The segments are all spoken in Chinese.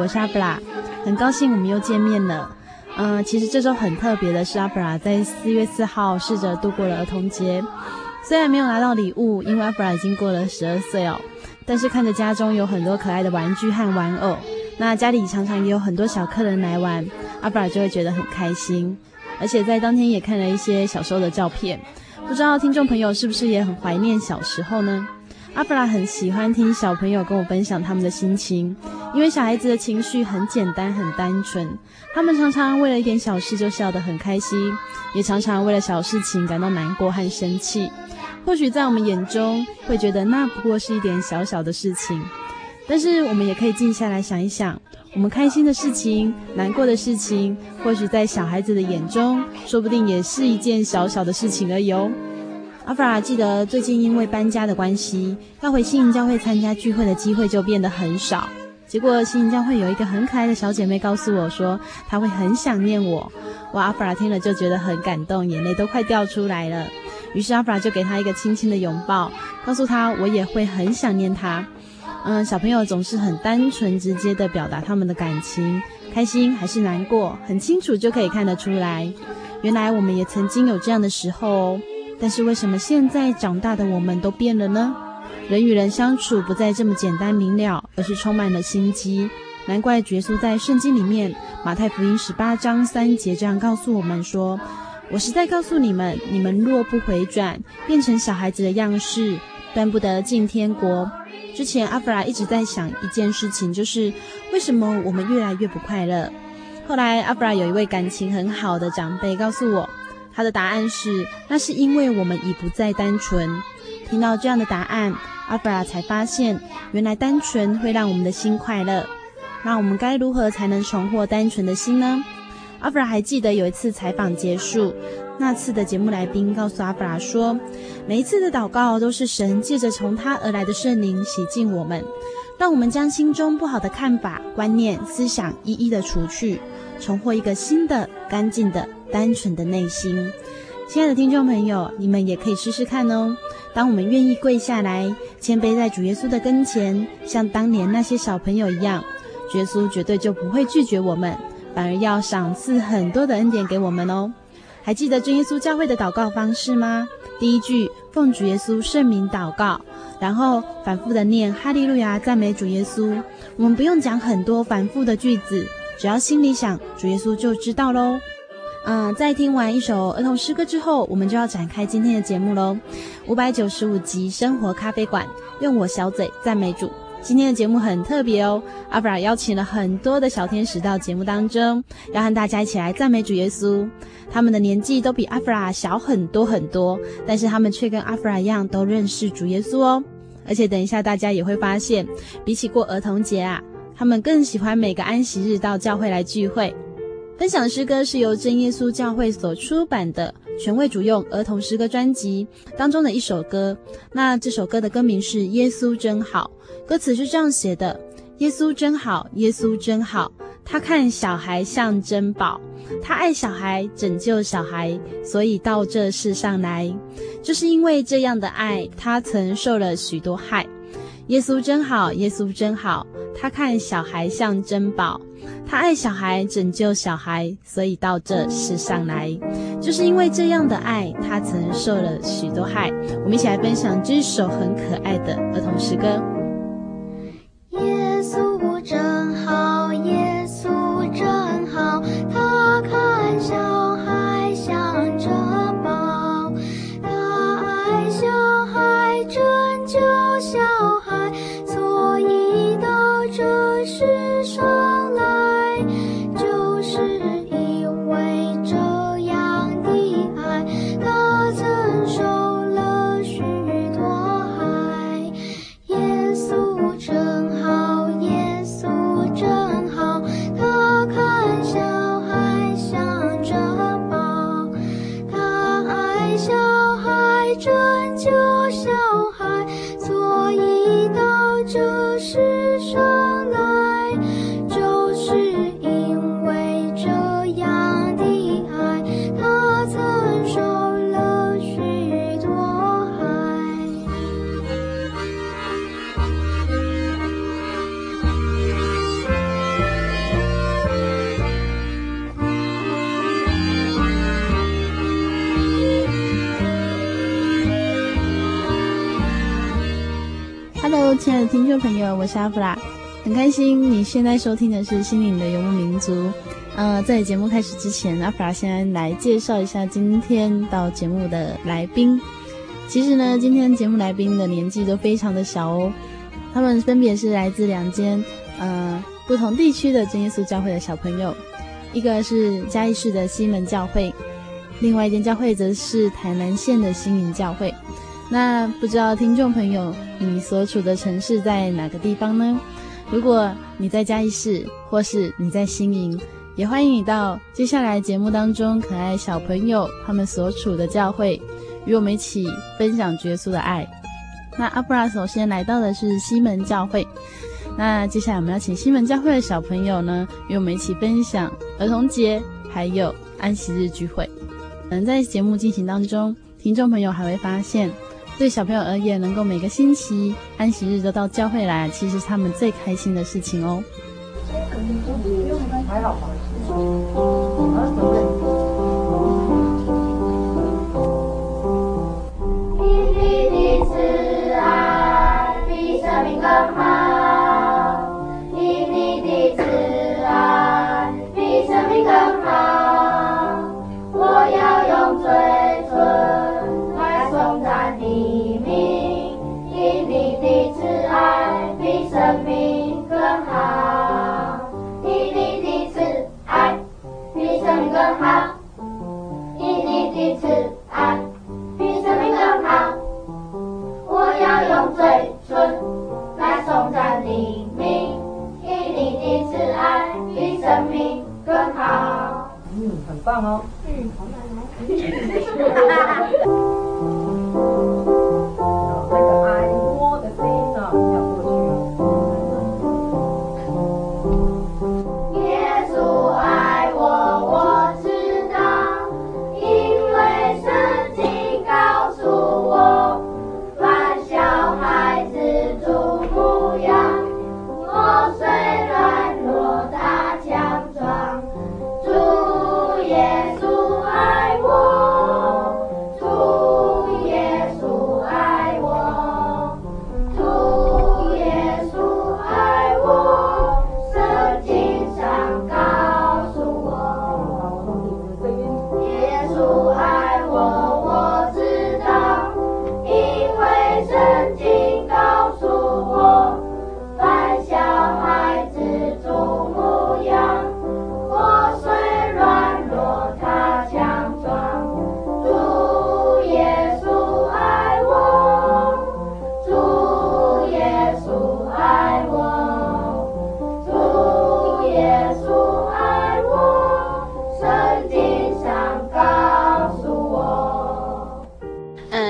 我是阿布拉，很高兴我们又见面了。其实这周很特别的是，阿布拉在4月4号试着度过了儿童节，虽然没有拿到礼物，因为阿布拉已经过了12岁哦。但是看着家中有很多可爱的玩具和玩偶，那家里常常也有很多小客人来玩，阿布拉就会觉得很开心。而且在当天也看了一些小时候的照片，不知道听众朋友是不是也很怀念小时候呢？阿布拉很喜欢听小朋友跟我分享他们的心情，因为小孩子的情绪很简单很单纯，他们常常为了一点小事就笑得很开心，也常常为了小事情感到难过和生气。或许在我们眼中会觉得那不过是一点小小的事情，但是我们也可以静下来想一想，我们开心的事情、难过的事情，或许在小孩子的眼中说不定也是一件小小的事情而已哦。阿弗拉记得最近因为搬家的关系，要回新营教会参加聚会的机会就变得很少。结果新营教会有一个很可爱的小姐妹告诉我说，她会很想念我。哇，阿弗拉听了就觉得很感动，眼泪都快掉出来了。于是阿弗拉就给她一个轻轻的拥抱，告诉她我也会很想念她。小朋友总是很单纯直接的表达他们的感情，开心还是难过，很清楚就可以看得出来。原来我们也曾经有这样的时候哦。但是为什么现在长大的我们都变了呢？人与人相处不再这么简单明了，而是充满了心机。难怪耶稣在圣经里面马太福音18章3节这样告诉我们说，我实在告诉你们，你们若不回转，变成小孩子的样式，断不得进天国。之前阿弗拉一直在想一件事情，就是为什么我们越来越不快乐。后来阿弗拉有一位感情很好的长辈告诉我，他的答案是，那是因为我们已不再单纯。听到这样的答案，阿弗拉才发现，原来单纯会让我们的心快乐。那我们该如何才能重获单纯的心呢？阿弗拉还记得有一次采访结束，那次的节目来宾告诉阿弗拉说，每一次的祷告都是神借着从他而来的圣灵洗净我们，让我们将心中不好的看法、观念、思想一一的除去，重获一个新的、干净的、单纯的内心。亲爱的听众朋友，你们也可以试试看哦。当我们愿意跪下来，谦卑在主耶稣的跟前，像当年那些小朋友一样，耶稣绝对就不会拒绝我们，反而要赏赐很多的恩典给我们哦。还记得真耶稣教会的祷告方式吗？第一句，奉主耶稣圣名祷告，然后反复的念哈利路亚，赞美主耶稣。我们不用讲很多反复的句子，只要心里想主耶稣就知道咯。在听完一首儿童诗歌之后，我们就要展开今天的节目咯。595集生活咖啡馆，用我小嘴赞美主。今天的节目很特别哦，阿布拉邀请了很多的小天使到节目当中，要和大家一起来赞美主耶稣。他们的年纪都比阿布拉小很多很多，但是他们却跟阿布拉一样都认识主耶稣哦。而且等一下大家也会发现，比起过儿童节啊，他们更喜欢每个安息日到教会来聚会。分享的诗歌是由真耶稣教会所出版的全为主用儿童诗歌专辑当中的一首歌，那这首歌的歌名是《耶稣真好》，歌词是这样写的：耶稣真好，耶稣真好，他看小孩像珍宝，他爱小孩，拯救小孩，所以到这世上来。就是因为这样的爱，他曾受了许多害。耶稣真好，耶稣真好，他看小孩像珍宝，他爱小孩，拯救小孩，所以到这世上来。就是因为这样的爱，他曾受了许多害。我们一起来分享这首很可爱的儿童诗歌。耶稣真好，耶稣真好，他看小孩像珍宝，他爱小孩，拯救小孩，所以到这世上来。就是因为这样的爱，他曾受了许多害。耶稣真好，耶稣真好，他看小孩像珍宝，他爱小孩，拯救小孩，所以到这世上来。就是因为这样的爱，他曾受了许多害。Hello， 亲爱的听众朋友，我是阿弗拉，很开心你现在收听的是心灵的游牧民族。在节目开始之前，阿弗拉先来介绍一下今天到节目的来宾。其实呢，今天节目来宾的年纪都非常的小哦，他们分别是来自两间不同地区的真耶稣教会的小朋友，一个是嘉义市的西门教会，另外一间教会则是台南县的新营教会。那不知道听众朋友你所处的城市在哪个地方呢？如果你在嘉义市或是你在新营，也欢迎你到接下来节目当中可爱小朋友他们所处的教会，与我们一起分享耶稣的爱。那阿布拉首先来到的是西门教会，那接下来我们要请西门教会的小朋友呢，与我们一起分享儿童节还有安息日聚会。在节目进行当中，听众朋友还会发现，对小朋友而言，能够每个星期安息日都到教会来，其实是他们最开心的事情哦。还好吧。因你的慈爱比生命更好，因你的慈爱比生命更好，我要用嘴唇颂赞你名，因你的慈爱比生命更好，因你的慈爱比生命更好，因你的慈爱比生命更好，我要用嘴唇来颂赞你名，因你的慈爱比生命更好。很棒哦。好难来。那个爱摸的声音呢，要过去。耶稣爱我，我知道，因为圣经告诉我，凡小孩子主牧养，我虽软弱，他强壮。主耶稣爱我。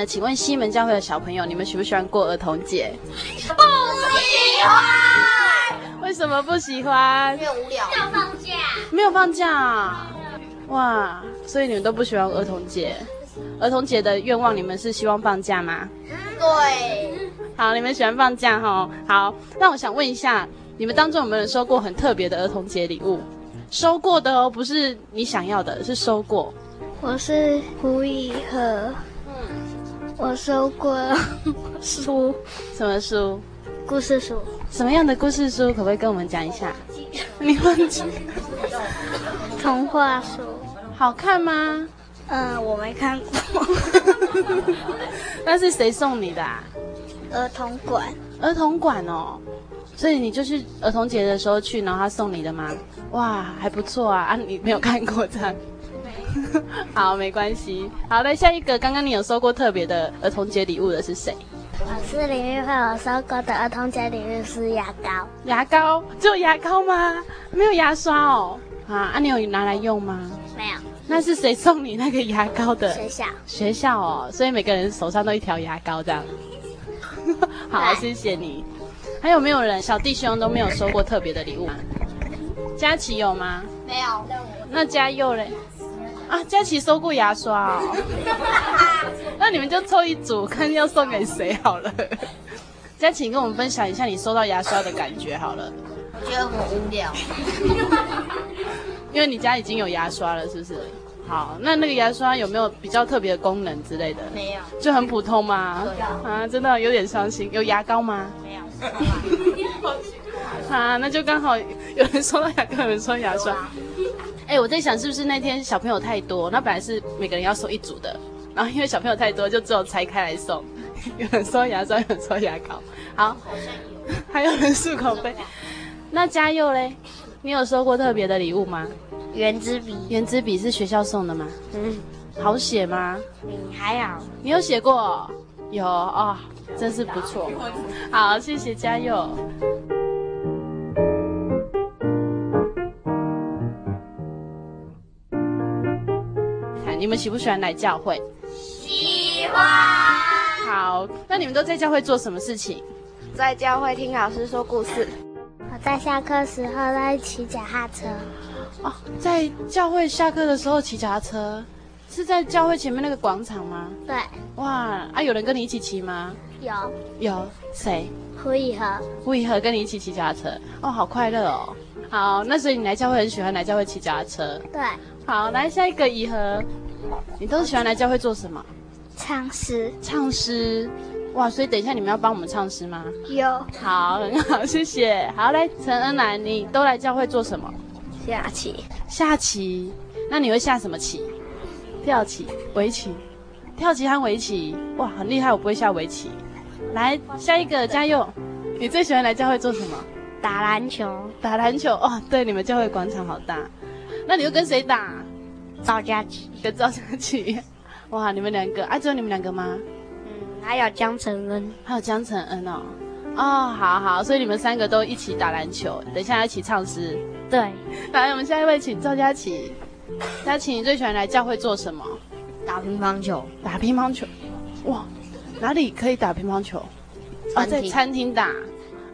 请问西门教会的小朋友，你们喜不喜欢过儿童节？不喜欢。为什么不喜欢？因为无聊。没有放假。没有放假啊！哇，所以你们都不喜欢儿童节。儿童节的愿望，你们是希望放假吗？对。好，你们喜欢放假齁。好，那我想问一下，你们当中有没有人收过很特别的儿童节礼物？收过的哦，不是你想要的，是收过。我是胡以和。我收过书。什么书？故事书。什么样的故事书？可不可以跟我们讲一下？你忘记？童话书。好看吗？我没看过。那是谁送你的啊？儿童馆。儿童馆哦，所以你就去儿童节的时候去，然后他送你的吗？哇，还不错啊！啊，你没有看过这样。好，没关系。好嘞，下一个，刚刚你有收过特别的儿童节礼物的是谁？我是林玉慧，我收过的儿童节礼物是牙膏。牙膏？只有牙膏吗？没有牙刷哦。啊，你有拿来用吗？没有。那是谁送你那个牙膏的？学校。学校哦，所以每个人手上都一条牙膏这样。好，谢谢你。还有没有人小弟兄都没有收过特别的礼物吗？佳琪有吗？没有。那嘉佑嘞？啊，佳琪收过牙刷哦。那你们就凑一组，看要送给谁好了。佳琪，跟我们分享一下你收到牙刷的感觉好了。我觉得很无聊。因为你家已经有牙刷了，是不是？好，那个牙刷有没有比较特别的功能之类的？没有，就很普通吗？啊，真的有点伤心。有牙膏吗？没有。啊，那就刚好有人收到牙膏，有人收牙刷。哎，我在想是不是那天小朋友太多，那本来是每个人要收一组的，然后因为小朋友太多，就只有拆开来送，有人收牙刷，有人收牙膏。好，还有人漱口杯。那嘉佑嘞，你有收过特别的礼物吗？圆珠笔。圆珠笔是学校送的吗？嗯。好写吗？嗯，还好。你有写过哦？有哦，真是不错。好，谢谢嘉佑。你们喜不喜欢来教会？喜欢。好，那你们都在教会做什么事情？在教会听老师说故事。我在下课时候在骑脚踏车。哦，在教会下课的时候骑脚踏车，是在教会前面那个广场吗？对。哇，啊，有人跟你一起骑吗？有。有谁？胡以和。胡以和跟你一起骑脚踏车，哦，好快乐哦。好，那所以你来教会很喜欢来教会骑脚踏车。对。好，来下一个以和，你都喜欢来教会做什么？唱诗。唱诗。哇，所以等一下你们要帮我们唱诗吗？有。好，很好，谢谢。好，来，陈恩兰，你都来教会做什么？下棋。下棋。那你会下什么棋？跳棋、围棋。跳棋和围棋，哇，很厉害，我不会下围棋。来，下一个，嘉佑，你最喜欢来教会做什么？打篮球。打篮球，哇，对，你们教会广场好大。那你又跟谁打？赵佳琪。跟赵佳琪。哇，你们两个，啊，只有你们两个吗？还有江承恩。还有江承恩哦。哦，好好，所以你们三个都一起打篮球，等一下一起唱诗。对。来，我们下一位请赵佳琪。佳琪，你最喜欢来教会做什么？打乒乓球。打乒乓球。哇，哪里可以打乒乓球？哦，在餐厅打。啊，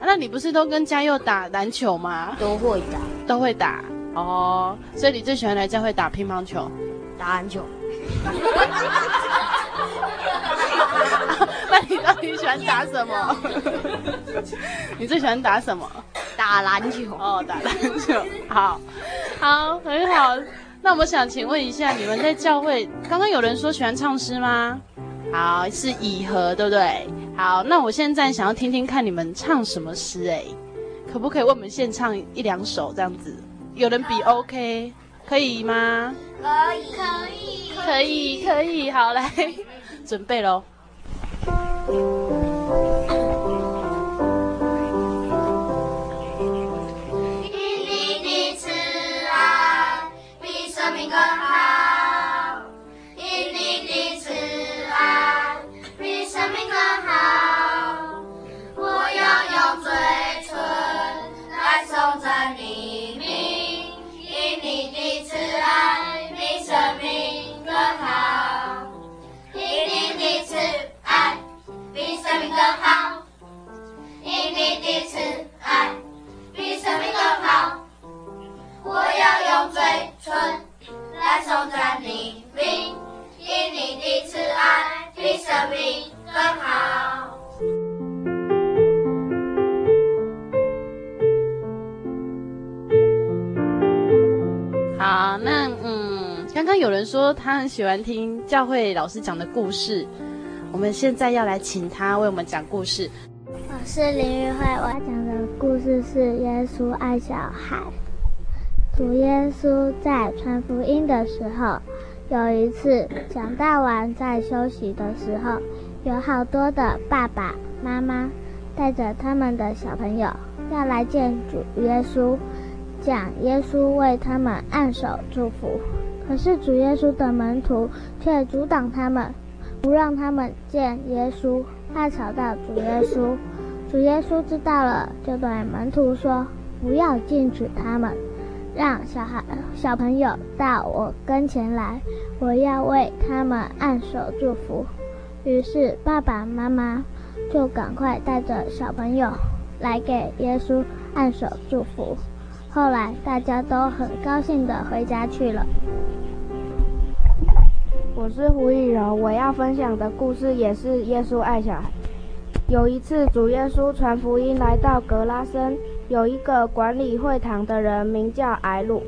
那你不是都跟嘉佑打篮球吗？都会打。都会打。哦，所以你最喜欢来教会打乒乓球？打篮球。那你到底喜欢打什么？你最喜欢打什么？打篮球。哦，打篮球。好，好，很好。那我想请问一下，你们在教会，刚刚有人说喜欢唱诗吗？好，是以和，对不对？好，那我现在想要听听看你们唱什么诗，哎，可不可以为我们献唱一两首这样子？有人比 OK， 可以吗？可以，可以，可以，可以。好，来，准备咯。因你的慈爱比生命更好，因你的慈爱比生命更好，我要用嘴唇来颂赞你名，因你的慈爱比生命更好，因你的慈爱。春，来送转你命，因你的慈爱，比生命更好。好，那刚刚有人说他很喜欢听教会老师讲的故事，我们现在要来请他为我们讲故事。我是林玉慧，我讲的故事是耶稣爱小孩。主耶稣在传福音的时候，有一次讲道完在休息的时候，有好多的爸爸妈妈带着他们的小朋友要来见主耶稣，讲耶稣为他们按手祝福。可是主耶稣的门徒却阻挡他们，不让他们见耶稣，怕吵到主耶稣。主耶稣知道了，就对门徒说：“不要禁止他们。”让小朋友到我跟前来，我要为他们按手祝福。于是爸爸妈妈就赶快带着小朋友来给耶稣按手祝福。后来大家都很高兴地回家去了。我是胡一柔，我要分享的故事也是耶稣爱小孩。有一次主耶稣传福音来到格拉森，有一个管理会堂的人名叫艾鲁，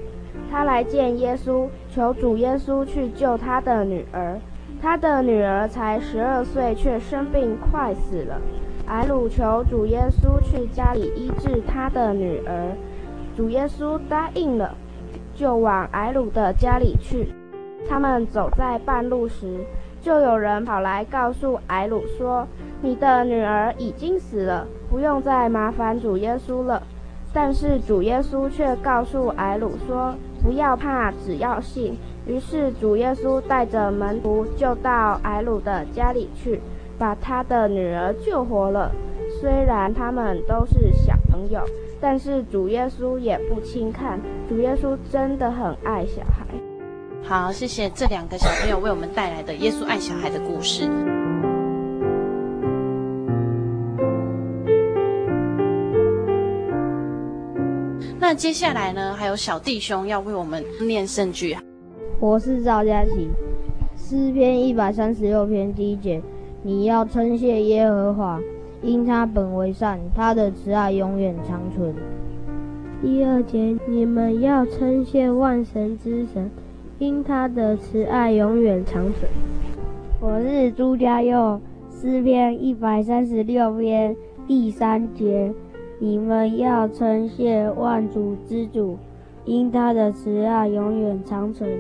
他来见耶稣，求主耶稣去救他的女儿。他的女儿才12岁，却生病快死了。艾鲁求主耶稣去家里医治他的女儿，主耶稣答应了，就往艾鲁的家里去。他们走在半路时，就有人跑来告诉艾鲁说：“你的女儿已经死了，不用再麻烦主耶稣了。”但是主耶稣却告诉艾鲁说：“不要怕，只要信。”于是主耶稣带着门徒就到艾鲁的家里去，把他的女儿救活了。虽然他们都是小朋友，但是主耶稣也不轻看，主耶稣真的很爱小孩。好，谢谢这两个小朋友为我们带来的耶稣爱小孩的故事。那接下来呢，还有小弟兄要为我们念圣句。我是赵佳琪，诗篇136篇第1节：你要称谢耶和华，因他本为善，他的慈爱永远长存。第2节：你们要称谢万神之神，因他的慈爱永远长存。我是朱家佑，诗篇136篇第3节：你们要称谢万主之主，因他的慈爱永远长存。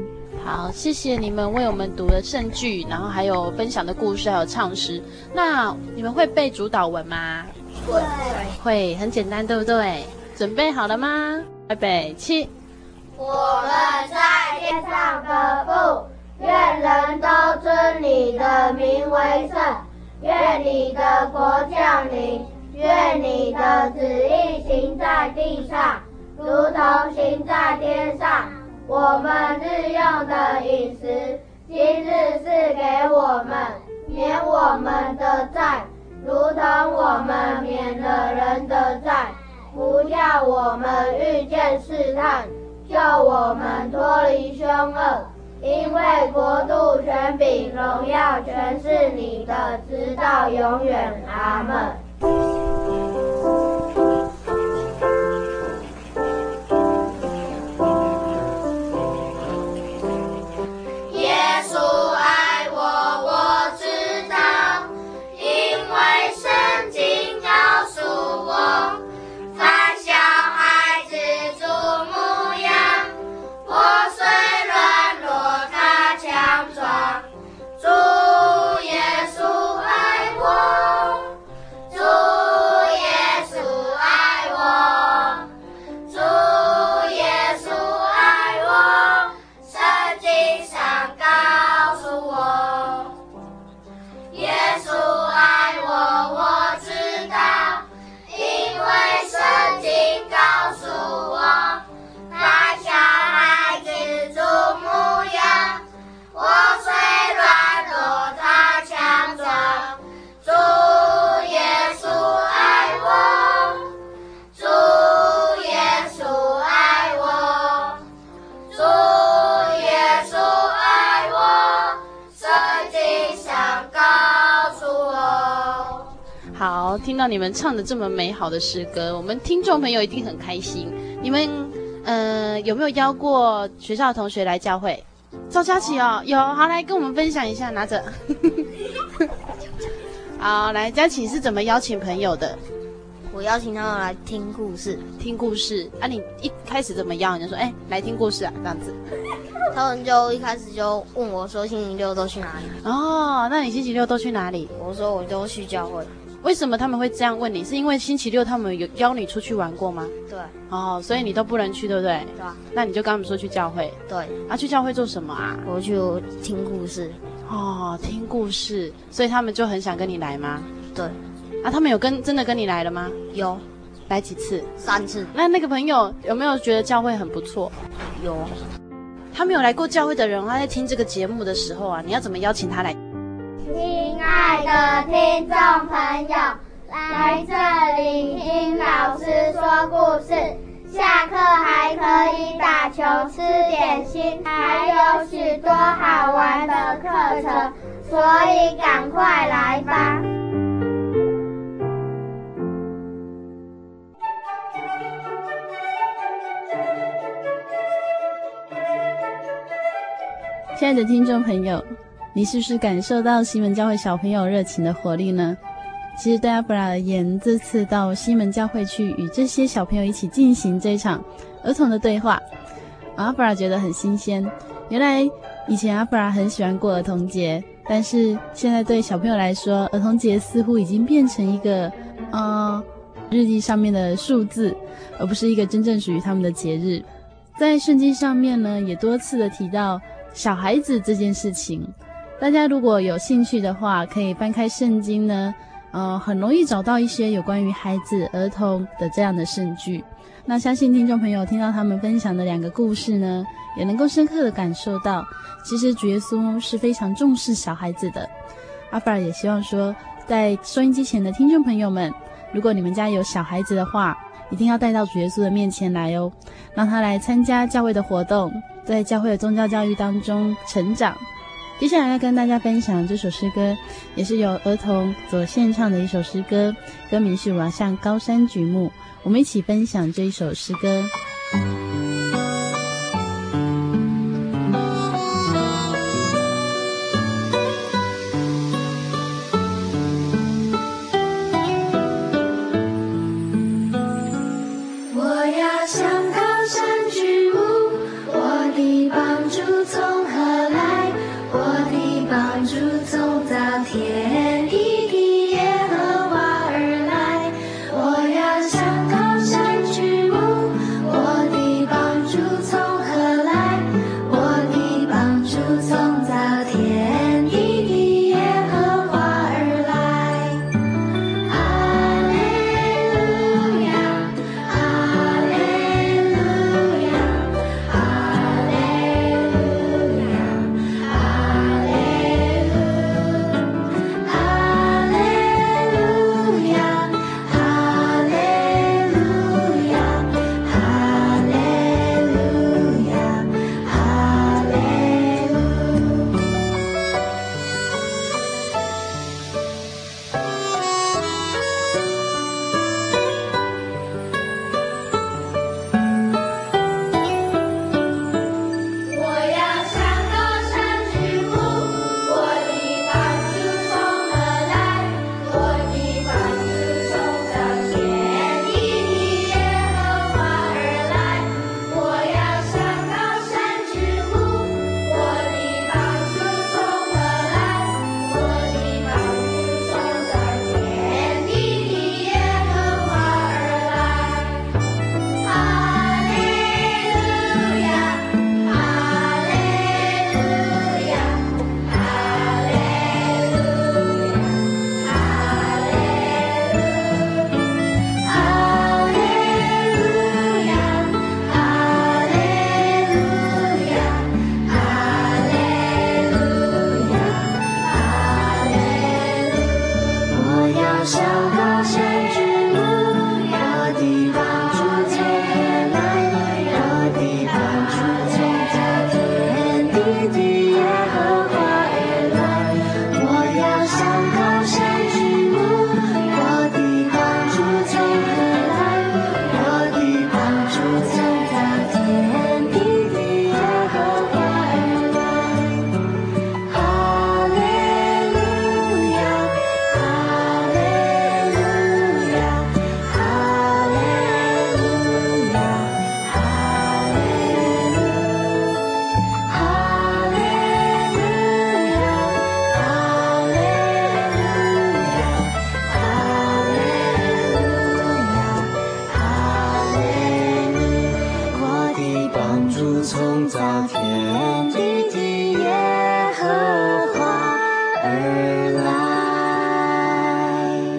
好，谢谢你们为我们读的圣句，然后还有分享的故事，还有唱诗。那你们会背主祷文吗？会，很简单，对不对？准备好了吗？预备起！我们在天上的父，愿人都尊你的名为圣，愿你的国降临。愿你的旨意行在地上，如同行在天上。我们日用的饮食，今日赐给我们，免我们的债，如同我们免了人的债。不叫我们遇见试探，救我们脱离凶恶。因为国度、权柄、荣耀，全是你的，直到永远。阿们。主耶稣爱我。听到你们唱的这么美好的诗歌，我们听众朋友一定很开心。你们有没有邀过学校的同学来教会？赵佳琪哦，有，好，来跟我们分享一下，拿着。好，来，佳琪是怎么邀请朋友的？我邀请他们来听故事，听故事啊！你一开始怎么邀？你就说，来听故事啊，这样子。他们就一开始就问我说，星期六都去哪里？哦，那你星期六都去哪里？我说我都去教会。为什么他们会这样问你？是因为星期六他们有邀你出去玩过吗？对。哦，所以你都不能去，对不对？对啊。那你就跟他们说去教会。对。啊，去教会做什么啊？我去听故事。哦，听故事，所以他们就很想跟你来吗？对。啊，他们有真的跟你来了吗？有，来几次？3次。那个朋友有没有觉得教会很不错？有。他没有来过教会的人，他在听这个节目的时候啊，你要怎么邀请他来？亲爱的听众朋友，来这里听老师说故事，下课还可以打球、吃点心，还有许多好玩的课程，所以赶快来吧。亲爱的听众朋友，你是不是感受到西门教会小朋友热情的活力呢？其实对阿布拉而言，这次到西门教会去与这些小朋友一起进行这场儿童的对话，阿布拉觉得很新鲜。原来以前阿布拉很喜欢过儿童节，但是现在对小朋友来说，儿童节似乎已经变成一个日历上面的数字，而不是一个真正属于他们的节日。在圣经上面呢，也多次的提到小孩子这件事情，大家如果有兴趣的话，可以翻开圣经呢，很容易找到一些有关于孩子、儿童的这样的圣句。那相信听众朋友听到他们分享的2个故事呢，也能够深刻的感受到，其实主耶稣是非常重视小孩子的。阿法尔也希望说，在收音机前的听众朋友们，如果你们家有小孩子的话，一定要带到主耶稣的面前来哦，让他来参加教会的活动，在教会的宗教教育当中成长。接下来要跟大家分享这首诗歌，也是由儿童所献唱的一首诗歌，歌名是《我要向高山举目》。我们一起分享这一首诗歌。我要向高山举目，我的上主从造天地的耶和华而来。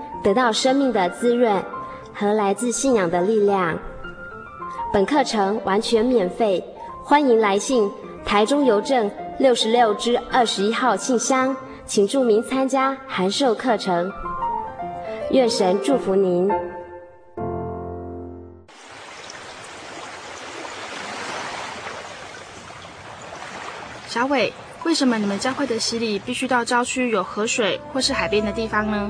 得到生命的滋润和来自信仰的力量。本课程完全免费，欢迎来信台中邮政66-21号信箱，请注明参加函授课程。愿神祝福您。小伟，为什么你们教会的洗礼必须到郊区有河水或是海边的地方呢？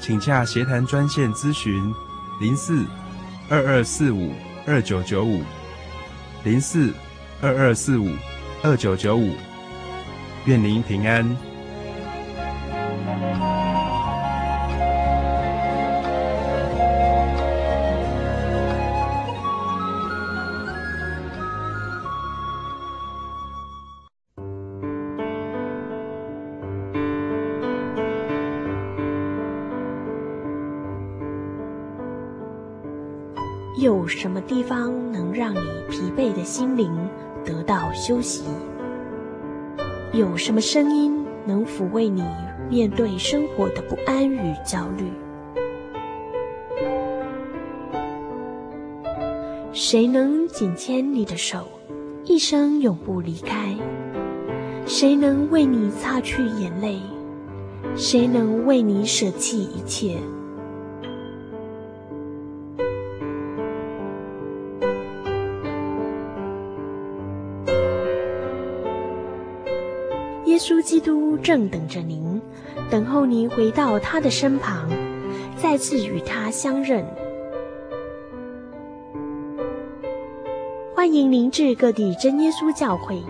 请洽协谈专线咨询04-2245-299504-2245-2995。愿您平安。有什么地方能让你疲惫的心灵得到休息？有什么声音能抚慰你面对生活的不安与焦虑？谁能紧牵你的手，一生永不离开？谁能为你擦去眼泪？谁能为你舍弃一切？耶稣基督正等着您，等候您回到他的身旁，再次与他相认。欢迎您至各地真耶稣教会，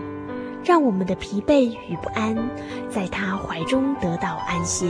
让我们的疲惫与不安在他怀中得到安歇。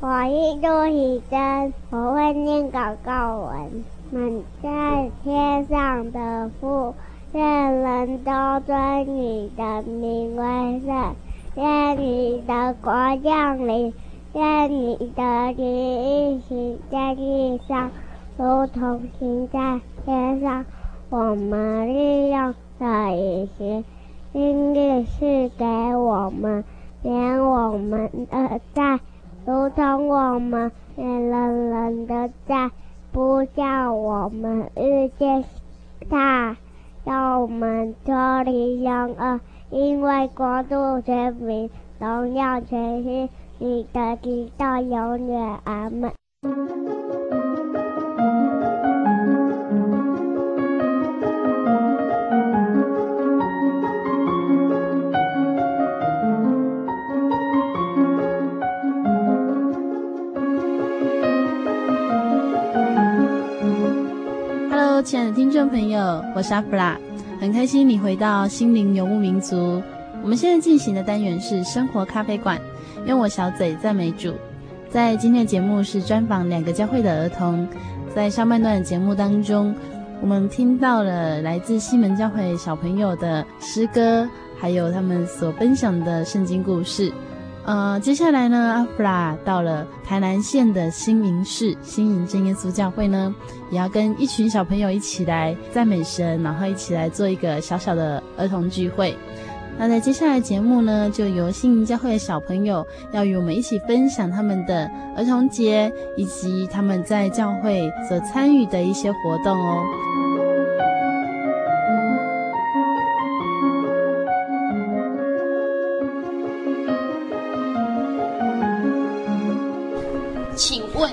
我是杜绮珍，我会念祷告文。满在天上的父，愿人都尊你的名为圣，愿你的国降临，愿你的旨意行在地上，如同行在天上。我们日用的饮食，今日是给我们，免我们的债，如同我们免了人的债，不叫我们遇见试探，叫我们脱离凶恶，因为国度、权柄、荣耀全是你的，直到永远。阿们。亲爱的听众朋友，我是阿弗拉，很开心你回到心灵游牧民族。我们现在进行的单元是生活咖啡馆，用我小嘴赞美主。在今天的节目是专访两个教会的儿童，在上半段的节目当中，我们听到了来自西门教会小朋友的诗歌，还有他们所分享的圣经故事。接下来呢，阿弗拉到了台南县的新营市新营真耶稣教会呢，也要跟一群小朋友一起来赞美神，然后一起来做一个小小的儿童聚会。那在接下来节目呢，就由新营教会的小朋友要与我们一起分享他们的儿童节以及他们在教会所参与的一些活动哦。请问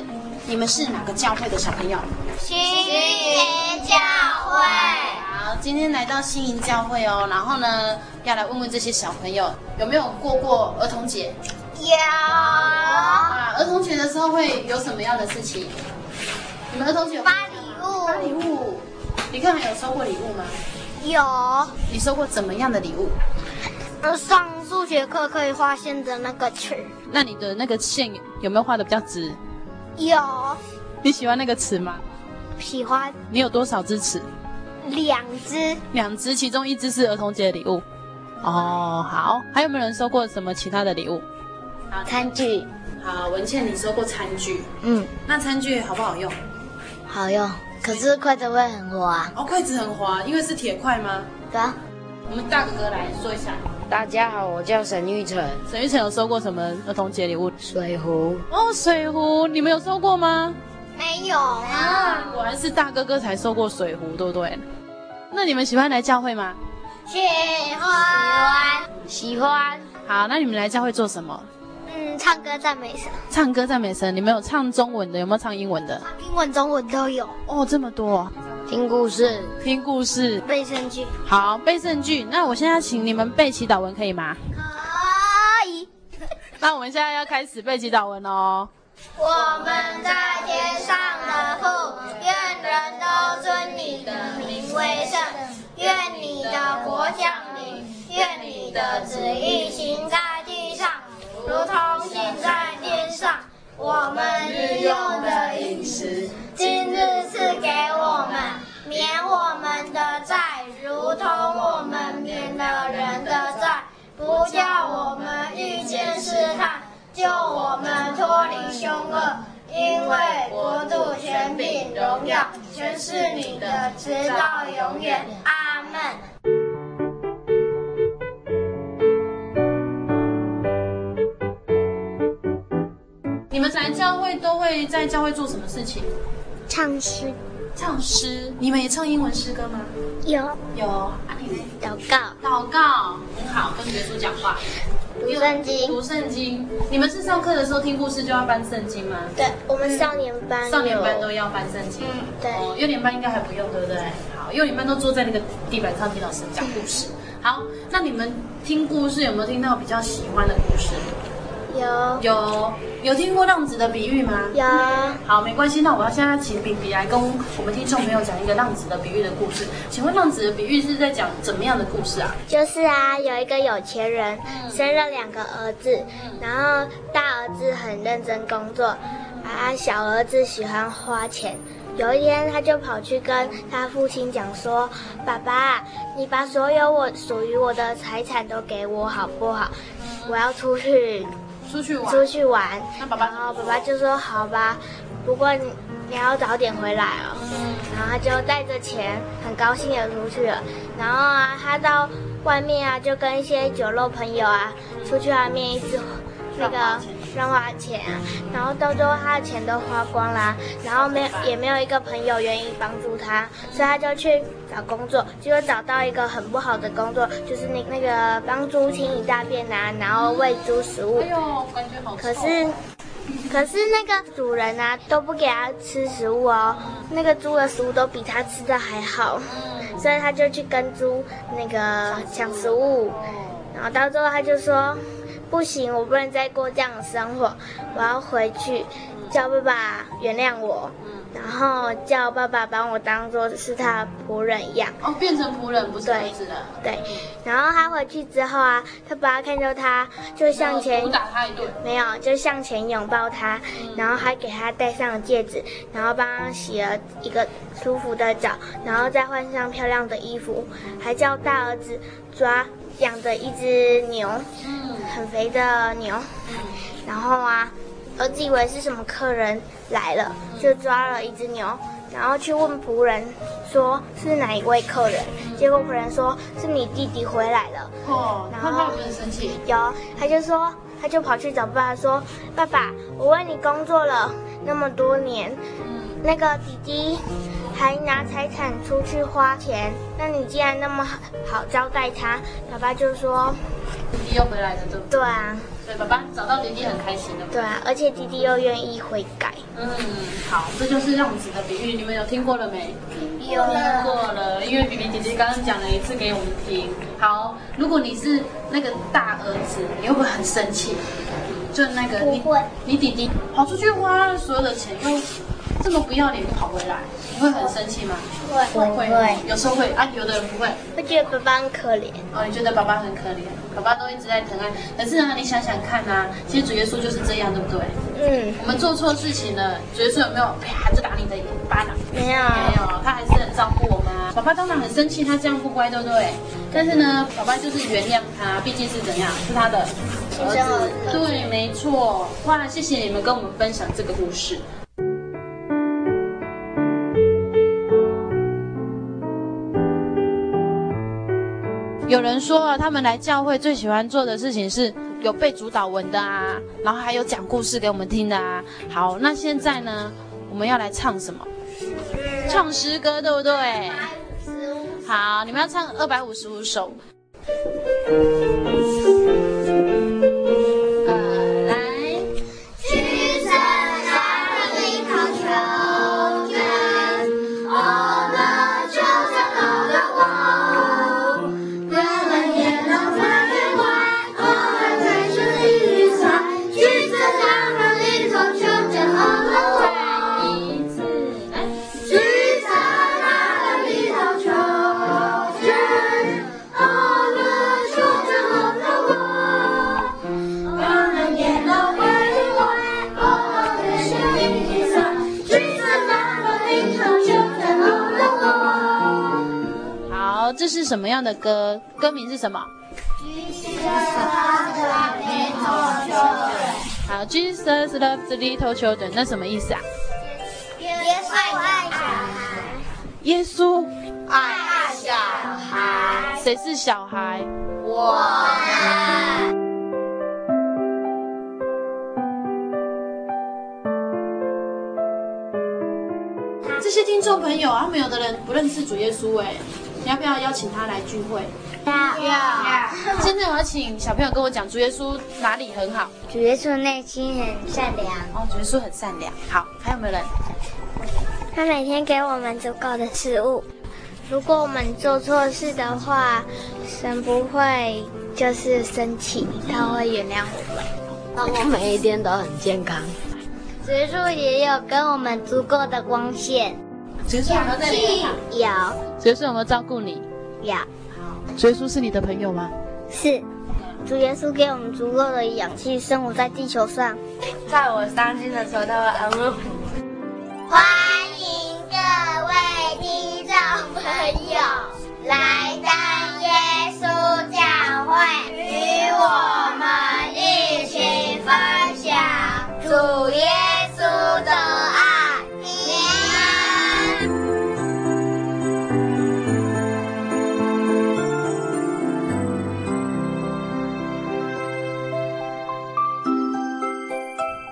你们是哪个教会的小朋友？新营教会。好，今天来到新营教会哦，然后呢，要来问问这些小朋友有没有过儿童节？有。啊，儿童节的时候会有什么样的事情？你们儿童节有发礼物？发礼物。你看有收过礼物吗？有。你收过怎么样的礼物？上数学课可以画线的那个尺。那你的那个线有没有画的比较直？有。你喜欢那个尺吗？喜欢。你有多少只尺？2只。2只，其中1只是儿童节的礼物。哦，好。还有没有人收过什么其他的礼物？餐具。好，文倩，你收过餐具？嗯。那餐具好不好用？好用，可是筷子会很滑。哦，筷子很滑，因为是铁筷吗？对啊。我们大哥哥来说一下。大家好，我叫沈玉成。沈玉成有收过什么儿童节礼物？水壶。哦，水壶，你们有收过吗？没有啊。果然是大哥哥才收过水壶，对不对？那你们喜欢来教会吗？喜欢。喜欢。好，那你们来教会做什么？唱歌赞美神。唱歌赞美神，你们有唱中文的，有没有唱英文的？英文、中文都有。哦，这么多。听故事，听故事，背圣句。好，背圣句。那我现在请你们背祈祷文，可以吗？可以。那我们现在要开始背祈祷文哦。我们在天上的父，愿人都尊你的名为圣，愿你的国降临，愿你的旨意行在地上，如同行在天上。我们日用的饮食，今日赐给我们，免我们的债，如同我们免了人的债，不叫我们遇见试探，救我们脱离凶恶，因为国度、权柄、荣耀，全是你的，直到永远。阿们。你们来教会都会在教会做什么事情？唱诗。唱诗。你们也唱英文诗歌吗？有。啊，你呢？祷告。很好，跟耶稣讲话。读圣经。你们是上课的时候听故事就要翻圣经吗？对，我们少年班都要翻圣经。对。哦，幼年班应该还不用，对不对？好，幼年班都坐在那个地板上听老师讲故事。好，那你们听故事有没有听到比较喜欢的故事？有听过浪子的比喻吗？有。好，没关系。那我要现在请比比来跟我们听众朋友讲一个浪子的比喻的故事。请问浪子的比喻是在讲怎么样的故事啊？就是啊，有一个有钱人生了2个儿子，然后大儿儿子很认真工作，小儿子喜欢花钱。有一天，他就跑去跟他父亲讲说：“爸爸，你把所有我属于我的财产都给我好不好？我要出去玩。”然后爸爸就说：“好吧，不过你要早点回来哦。”然后他就带着钱，很高兴的出去了。然后他到外面就跟一些酒肉朋友出去外面一直乱花钱然后到最后他的钱都花光啦，然后也没有一个朋友愿意帮助他，所以他就去找工作，结果找到一个很不好的工作，就是那个帮猪清理大便然后喂猪食物。哎呦，感觉好臭。可是那个主人都不给他吃食物哦，那个猪的食物都比他吃的还好，所以他就去跟猪那个抢食物，然后到最后他就说。不行，我不能再过这样的生活，我要回去叫爸爸原谅我，然后叫爸爸把我当作是他的仆人一样。哦，变成仆人不是儿子了。对，然后他回去之后他爸爸看到他就向前毒打他一顿，没有，就向前拥抱他，然后还给他戴上戒指，然后帮他洗了一个舒服的澡，然后再换上漂亮的衣服，还叫大儿子养着一只牛，很肥的牛，然后儿子以为是什么客人来了，就抓了一只牛，然后去问仆人说是哪一位客人，结果仆人说是你弟弟回来了。哦，然后爸爸很生气。有，他就跑去找爸爸说：“爸爸，我为你工作了那么多年，那个弟弟还拿财产出去花钱，那你既然那么好招待他，爸爸就说，弟弟又回来了，对不对？”对啊，所以爸爸找到弟弟很开心的。对啊，而且弟弟又愿意悔改。好，这就是浪子的比喻，你们有听过了没？听过了，因为比比姐姐刚刚讲了一次给我们听。好，如果你是那个大儿子，你会不会很生气？就那个你弟弟跑出去花了所有的钱又。这么不要脸跑回来，你会很生气吗？会，有时候会有的人不会，会觉得爸爸很可怜。哦，你觉得爸爸很可怜，爸爸都一直在疼爱。可是你想想看其实主耶稣就是这样，对不对？我们做错事情了，主耶稣有没有啪就打你的巴掌？没有，他还是很照顾我们爸爸当然很生气，他这样不乖，对不对？但是爸爸就是原谅他，毕竟是怎样，是他的儿子。对，没错。哇，谢谢你们跟我们分享这个故事。有人说他们来教会最喜欢做的事情是有背主导文的然后还有讲故事给我们听的好，那现在呢，我们要来唱什么？唱诗歌，对不对？好，你们要唱255首。这是什么样的歌？歌名是什么？好 ，Jesus loves the little children， 那什么意思啊？耶稣爱小孩。谁是小孩？我们。这些听众朋友他们有的人不认识主耶稣你要不要邀请他来聚会？要。现在我要请小朋友跟我讲，主耶稣哪里很好？主耶稣内心很善良。哦，主耶稣很善良。好，还有没有人？他每天给我们足够的食物。如果我们做错事的话，神不会生气，他会原谅我们。让我每一天都很健康。主耶稣也有给我们足够的光线。主耶稣有没有在你身上？有。主耶稣有没有照顾你？有。好。主耶稣是你的朋友吗？是。主耶稣给我们足够的氧气生活在地球上。在我伤心的时候，他会安慰我。欢迎各位听众朋友来到耶稣教会，与我们一起分享主耶稣的爱。平安。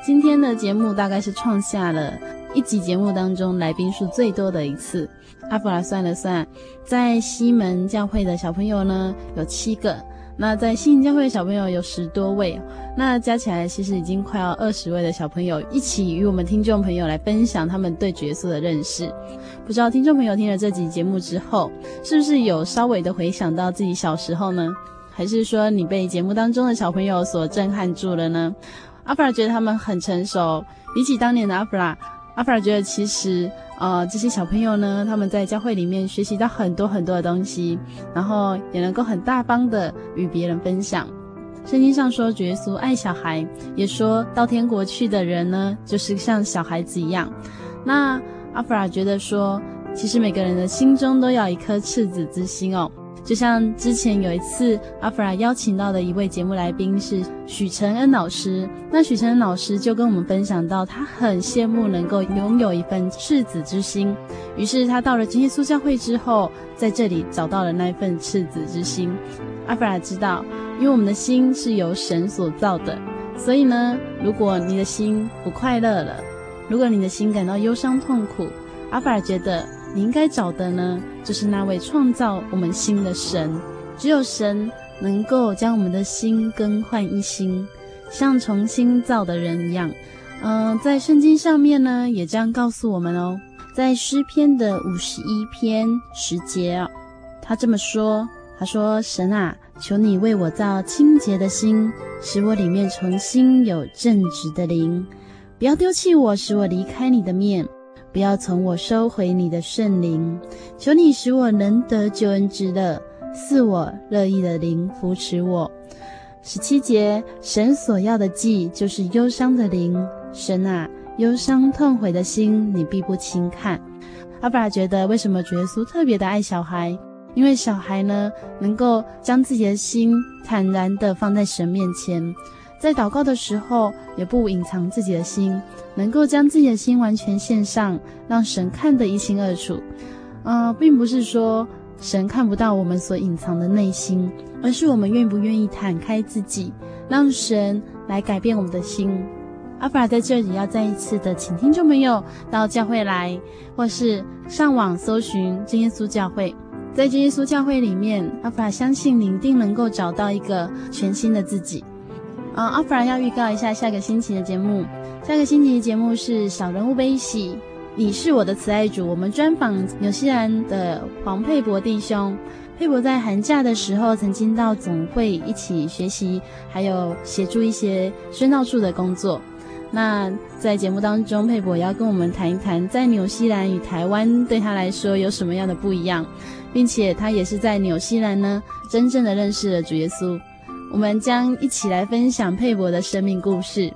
今天的节目大概是创下了一集节目当中来宾数最多的一次。阿弗拉算了算，在西门教会的小朋友呢有7个，那在信教会的小朋友有10多位，那加起来其实已经快要20位的小朋友一起与我们听众朋友来分享他们对耶稣的认识。不知道听众朋友听了这集节目之后，是不是有稍微的回想到自己小时候呢？还是说你被节目当中的小朋友所震撼住了呢？阿弗拉觉得他们很成熟，比起当年的阿弗拉觉得其实这些小朋友呢，他们在教会里面学习到很多很多的东西，然后也能够很大方的与别人分享。圣经上说耶稣爱小孩，也说到天国去的人呢就是像小孩子一样。那阿弗拉觉得说，其实每个人的心中都要一颗赤子之心哦。就像之前有一次阿弗拉邀请到的一位节目来宾是许承恩老师，那许承恩老师就跟我们分享到他很羡慕能够拥有一份赤子之心，于是他到了耶稣教会之后，在这里找到了那一份赤子之心。阿弗拉知道，因为我们的心是由神所造的，所以呢，如果你的心不快乐了，如果你的心感到忧伤痛苦，阿弗拉觉得你应该找的呢，就是那位创造我们心的神。只有神能够将我们的心更换一新，像重新造的人一样。在圣经上面呢，也这样告诉我们哦。在诗篇的51篇10节哦，他这么说，他说：“神啊，求你为我造清洁的心，使我里面重新有正直的灵。不要丢弃我，使我离开你的面。”不要从我收回你的圣灵，求你使我能得救恩之乐，赐我乐意的灵扶持我。17节，神所要的祭就是忧伤的灵，神啊，忧伤痛悔的心，你必不轻看。阿弗拉觉得为什么耶稣特别的爱小孩？因为小孩呢，能够将自己的心坦然地放在神面前。在祷告的时候也不隐藏自己的心，能够将自己的心完全献上，让神看得一清二楚。并不是说神看不到我们所隐藏的内心，而是我们愿不愿意坦开自己，让神来改变我们的心。阿弗拉在这里要再一次的请听众朋友到教会来，或是上网搜寻真耶稣教会。在真耶稣教会里面，阿弗拉相信你一定能够找到一个全新的自己。阿弗拉要预告一下下个星期的节目。下个星期的节目是小人物悲喜，你是我的慈爱主。我们专访纽西兰的黄佩博弟兄。佩博在寒假的时候曾经到总会一起学习，还有协助一些宣道处的工作。那在节目当中，佩博也要跟我们谈一谈在纽西兰与台湾对他来说有什么样的不一样，并且他也是在纽西兰呢真正的认识了主耶稣。我们将一起来分享佩博的生命故事。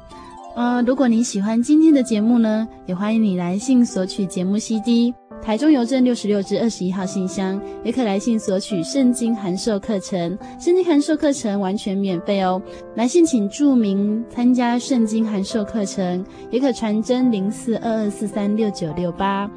如果你喜欢今天的节目呢，也欢迎你来信索取节目 CD， 台中邮政66至21号信箱，也可来信索取圣经函授课程。圣经函授课程完全免费哦，来信请注明参加圣经函授课程，也可传真0422436968。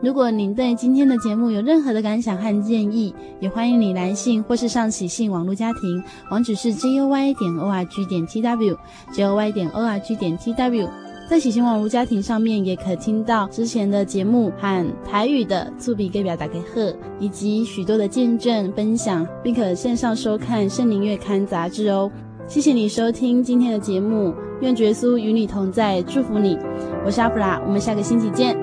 如果您对今天的节目有任何的感想和建议，也欢迎你来信或是上喜信网络家庭，网址是 joy.org.tw joy.org.tw。 在喜信网络家庭上面也可听到之前的节目和台语的厝边隔壁大家好，以及许多的见证分享，并可线上收看圣灵月刊杂志哦。谢谢你收听今天的节目，愿耶稣与你同在，祝福你。我是阿弗拉，我们下个星期见。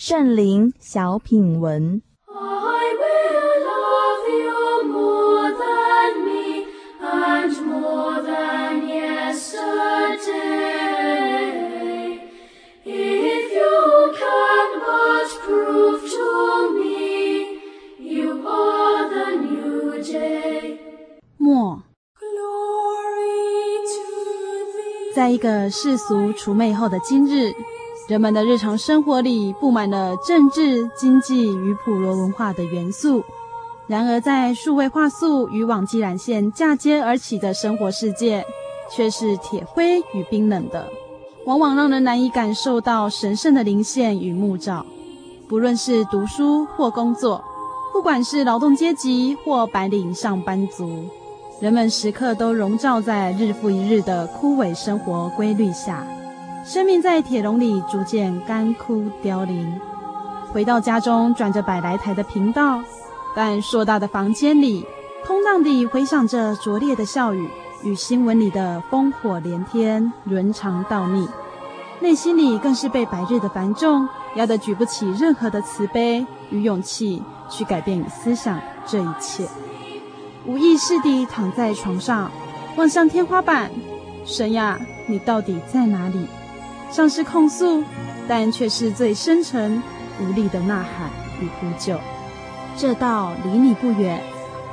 圣灵小品文。在一个世俗除魅后的今日，人们的日常生活里布满了政治、经济与普罗文化的元素。然而，在数位化素与网际染线嫁接而起的生活世界，却是铁灰与冰冷的，往往让人难以感受到神圣的灵线与木照。不论是读书或工作，不管是劳动阶级或白领上班族，人们时刻都笼罩在日复一日的枯萎生活规律下，生命在铁笼里逐渐干枯凋零。回到家中，转着百来台的频道，但硕大的房间里，空荡地回响着拙劣的笑语与新闻里的烽火连天、伦常到逆。内心里更是被白日的繁重压得举不起任何的慈悲与勇气去改变与思想这一切。无意识地躺在床上，望向天花板，神呀，你到底在哪里？像是控诉，但却是最深沉无力的呐喊与呼救。这道离你不远，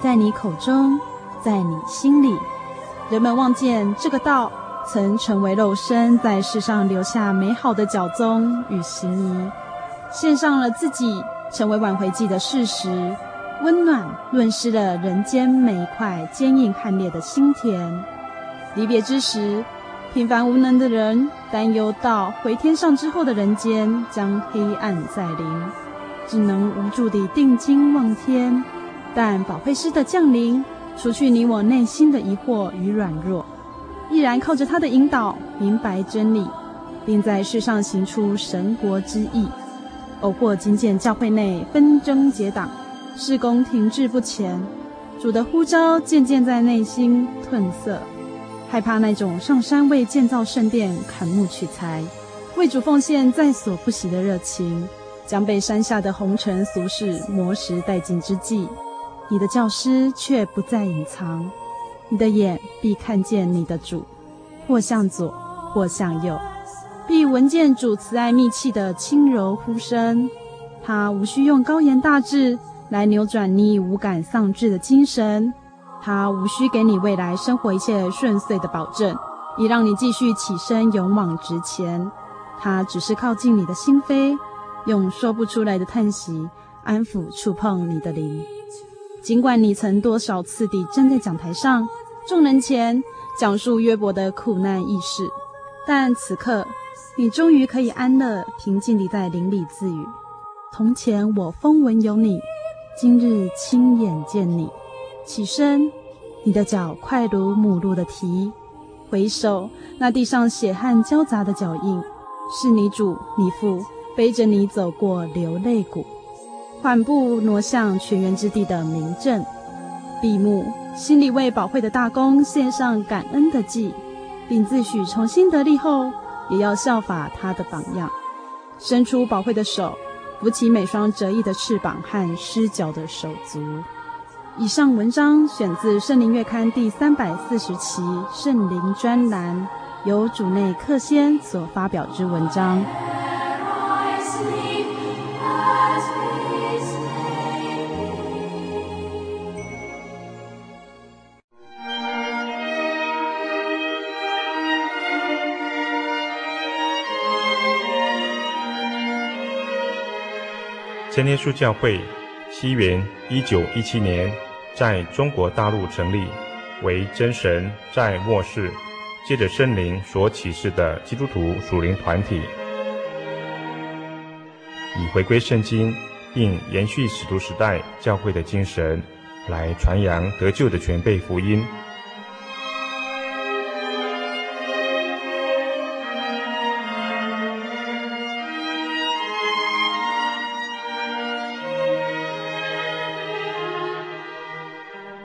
在你口中，在你心里。人们望见这个道曾成为肉身，在世上留下美好的脚踪与行仪，献上了自己，成为挽回祭的事实，温暖润湿了人间每一块坚硬悍烈的心田。离别之时，平凡无能的人担忧到回天上之后的人间将黑暗再临，只能无助地定睛望天。但保惠师的降临，除去你我内心的疑惑与软弱，依然靠着他的引导明白真理，并在世上行出神国之意。偶或惊见教会内纷争结党，事工停滞不前，主的呼召渐渐在内心褪色，害怕那种上山为建造圣殿砍木取材、为主奉献在所不惜的热情，将被山下的红尘俗世磨蚀殆尽之际，你的教师却不再隐藏，你的眼必看见你的主，或向左，或向右，必闻见主慈爱密契的轻柔呼声。他无需用高言大志来扭转你无感丧志的精神，他无需给你未来生活一切顺遂的保证，以让你继续起身勇往直前。他只是靠近你的心扉，用说不出来的叹息安抚触碰你的灵。尽管你曾多少次地站在讲台上，众人前讲述约伯的苦难轶事，但此刻你终于可以安乐平静地在灵里自语：从前我风闻有你，今日亲眼见你。起身，你的脚快如母鹿的蹄，回首那地上血汗交杂的脚印，是你主你父背着你走过流泪谷，缓步挪向泉源之地的明证。闭目，心里为保惠的大功献上感恩的祭，并自诩重新得力后，也要效法他的榜样，伸出保惠的手，扶起每双折翼的翅膀和施脚的手足。以上文章选自《圣灵月刊》第340期《圣灵》专栏，由主内克先所发表之文章。真耶稣教会西元1917年在中国大陆成立，为真神在末世借着圣灵所启示的基督徒属灵团体，以回归圣经并延续使徒时代教会的精神，来传扬得救的全备福音。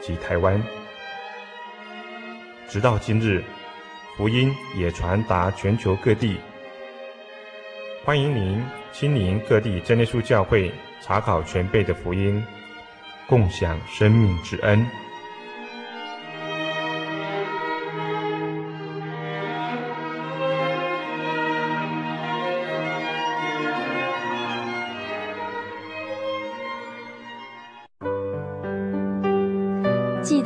及台湾。直到今日，福音也传达全球各地。欢迎您亲临各地真耶稣教会，查考全备的福音，共享生命之恩。记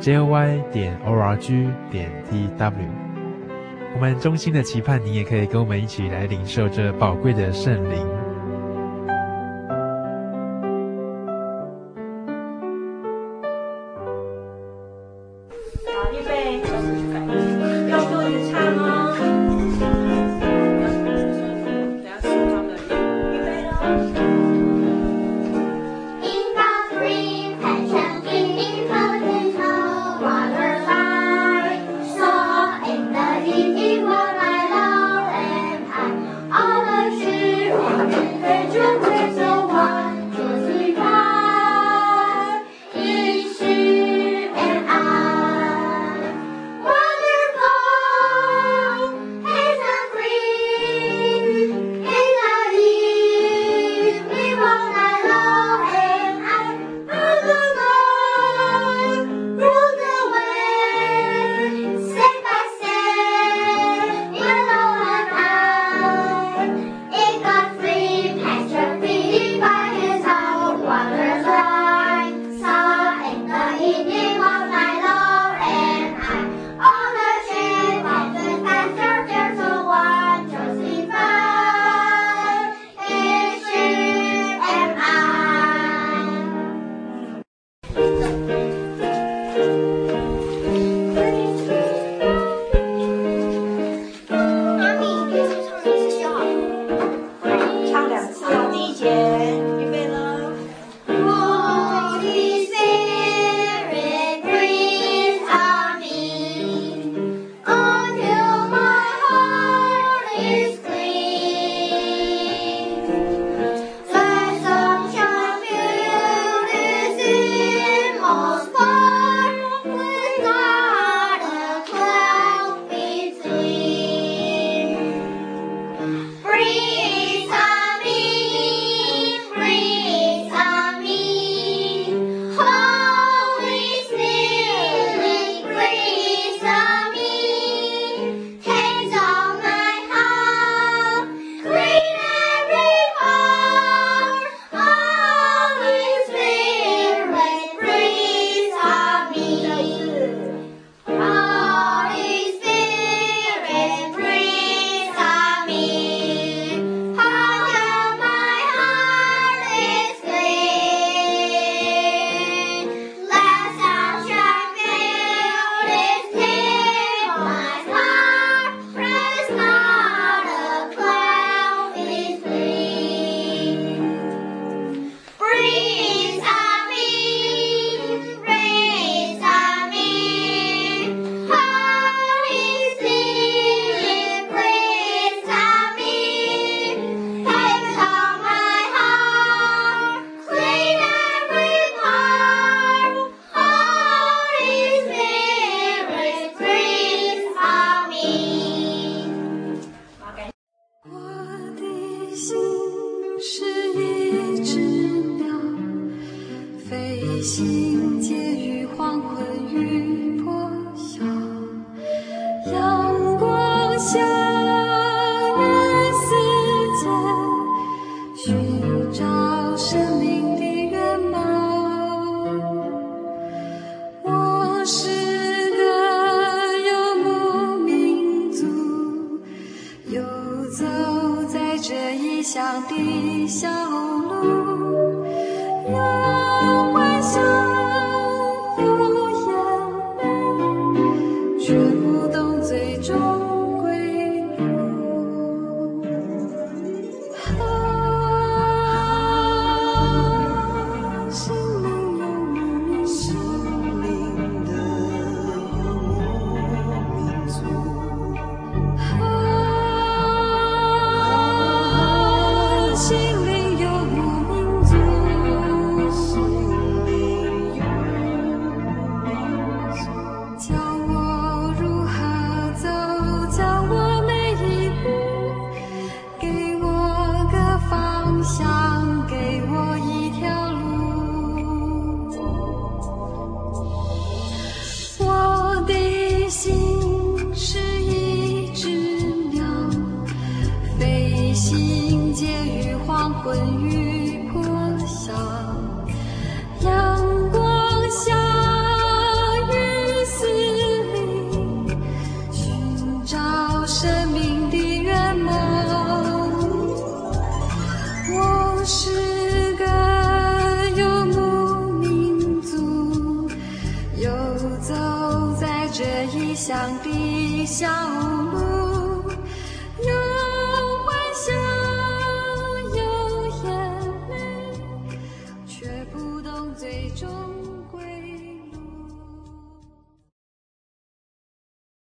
jy.org.tw。 我们衷心的期盼你也可以跟我们一起来领受这宝贵的圣灵。好，预备，要做一唱哦。等下是他们的预备咯。心结于黄昏雨破晓，阳光下人似箭，寻找生命的原貌。我是个游牧民族，游走在这异乡的小路，有欢笑。最终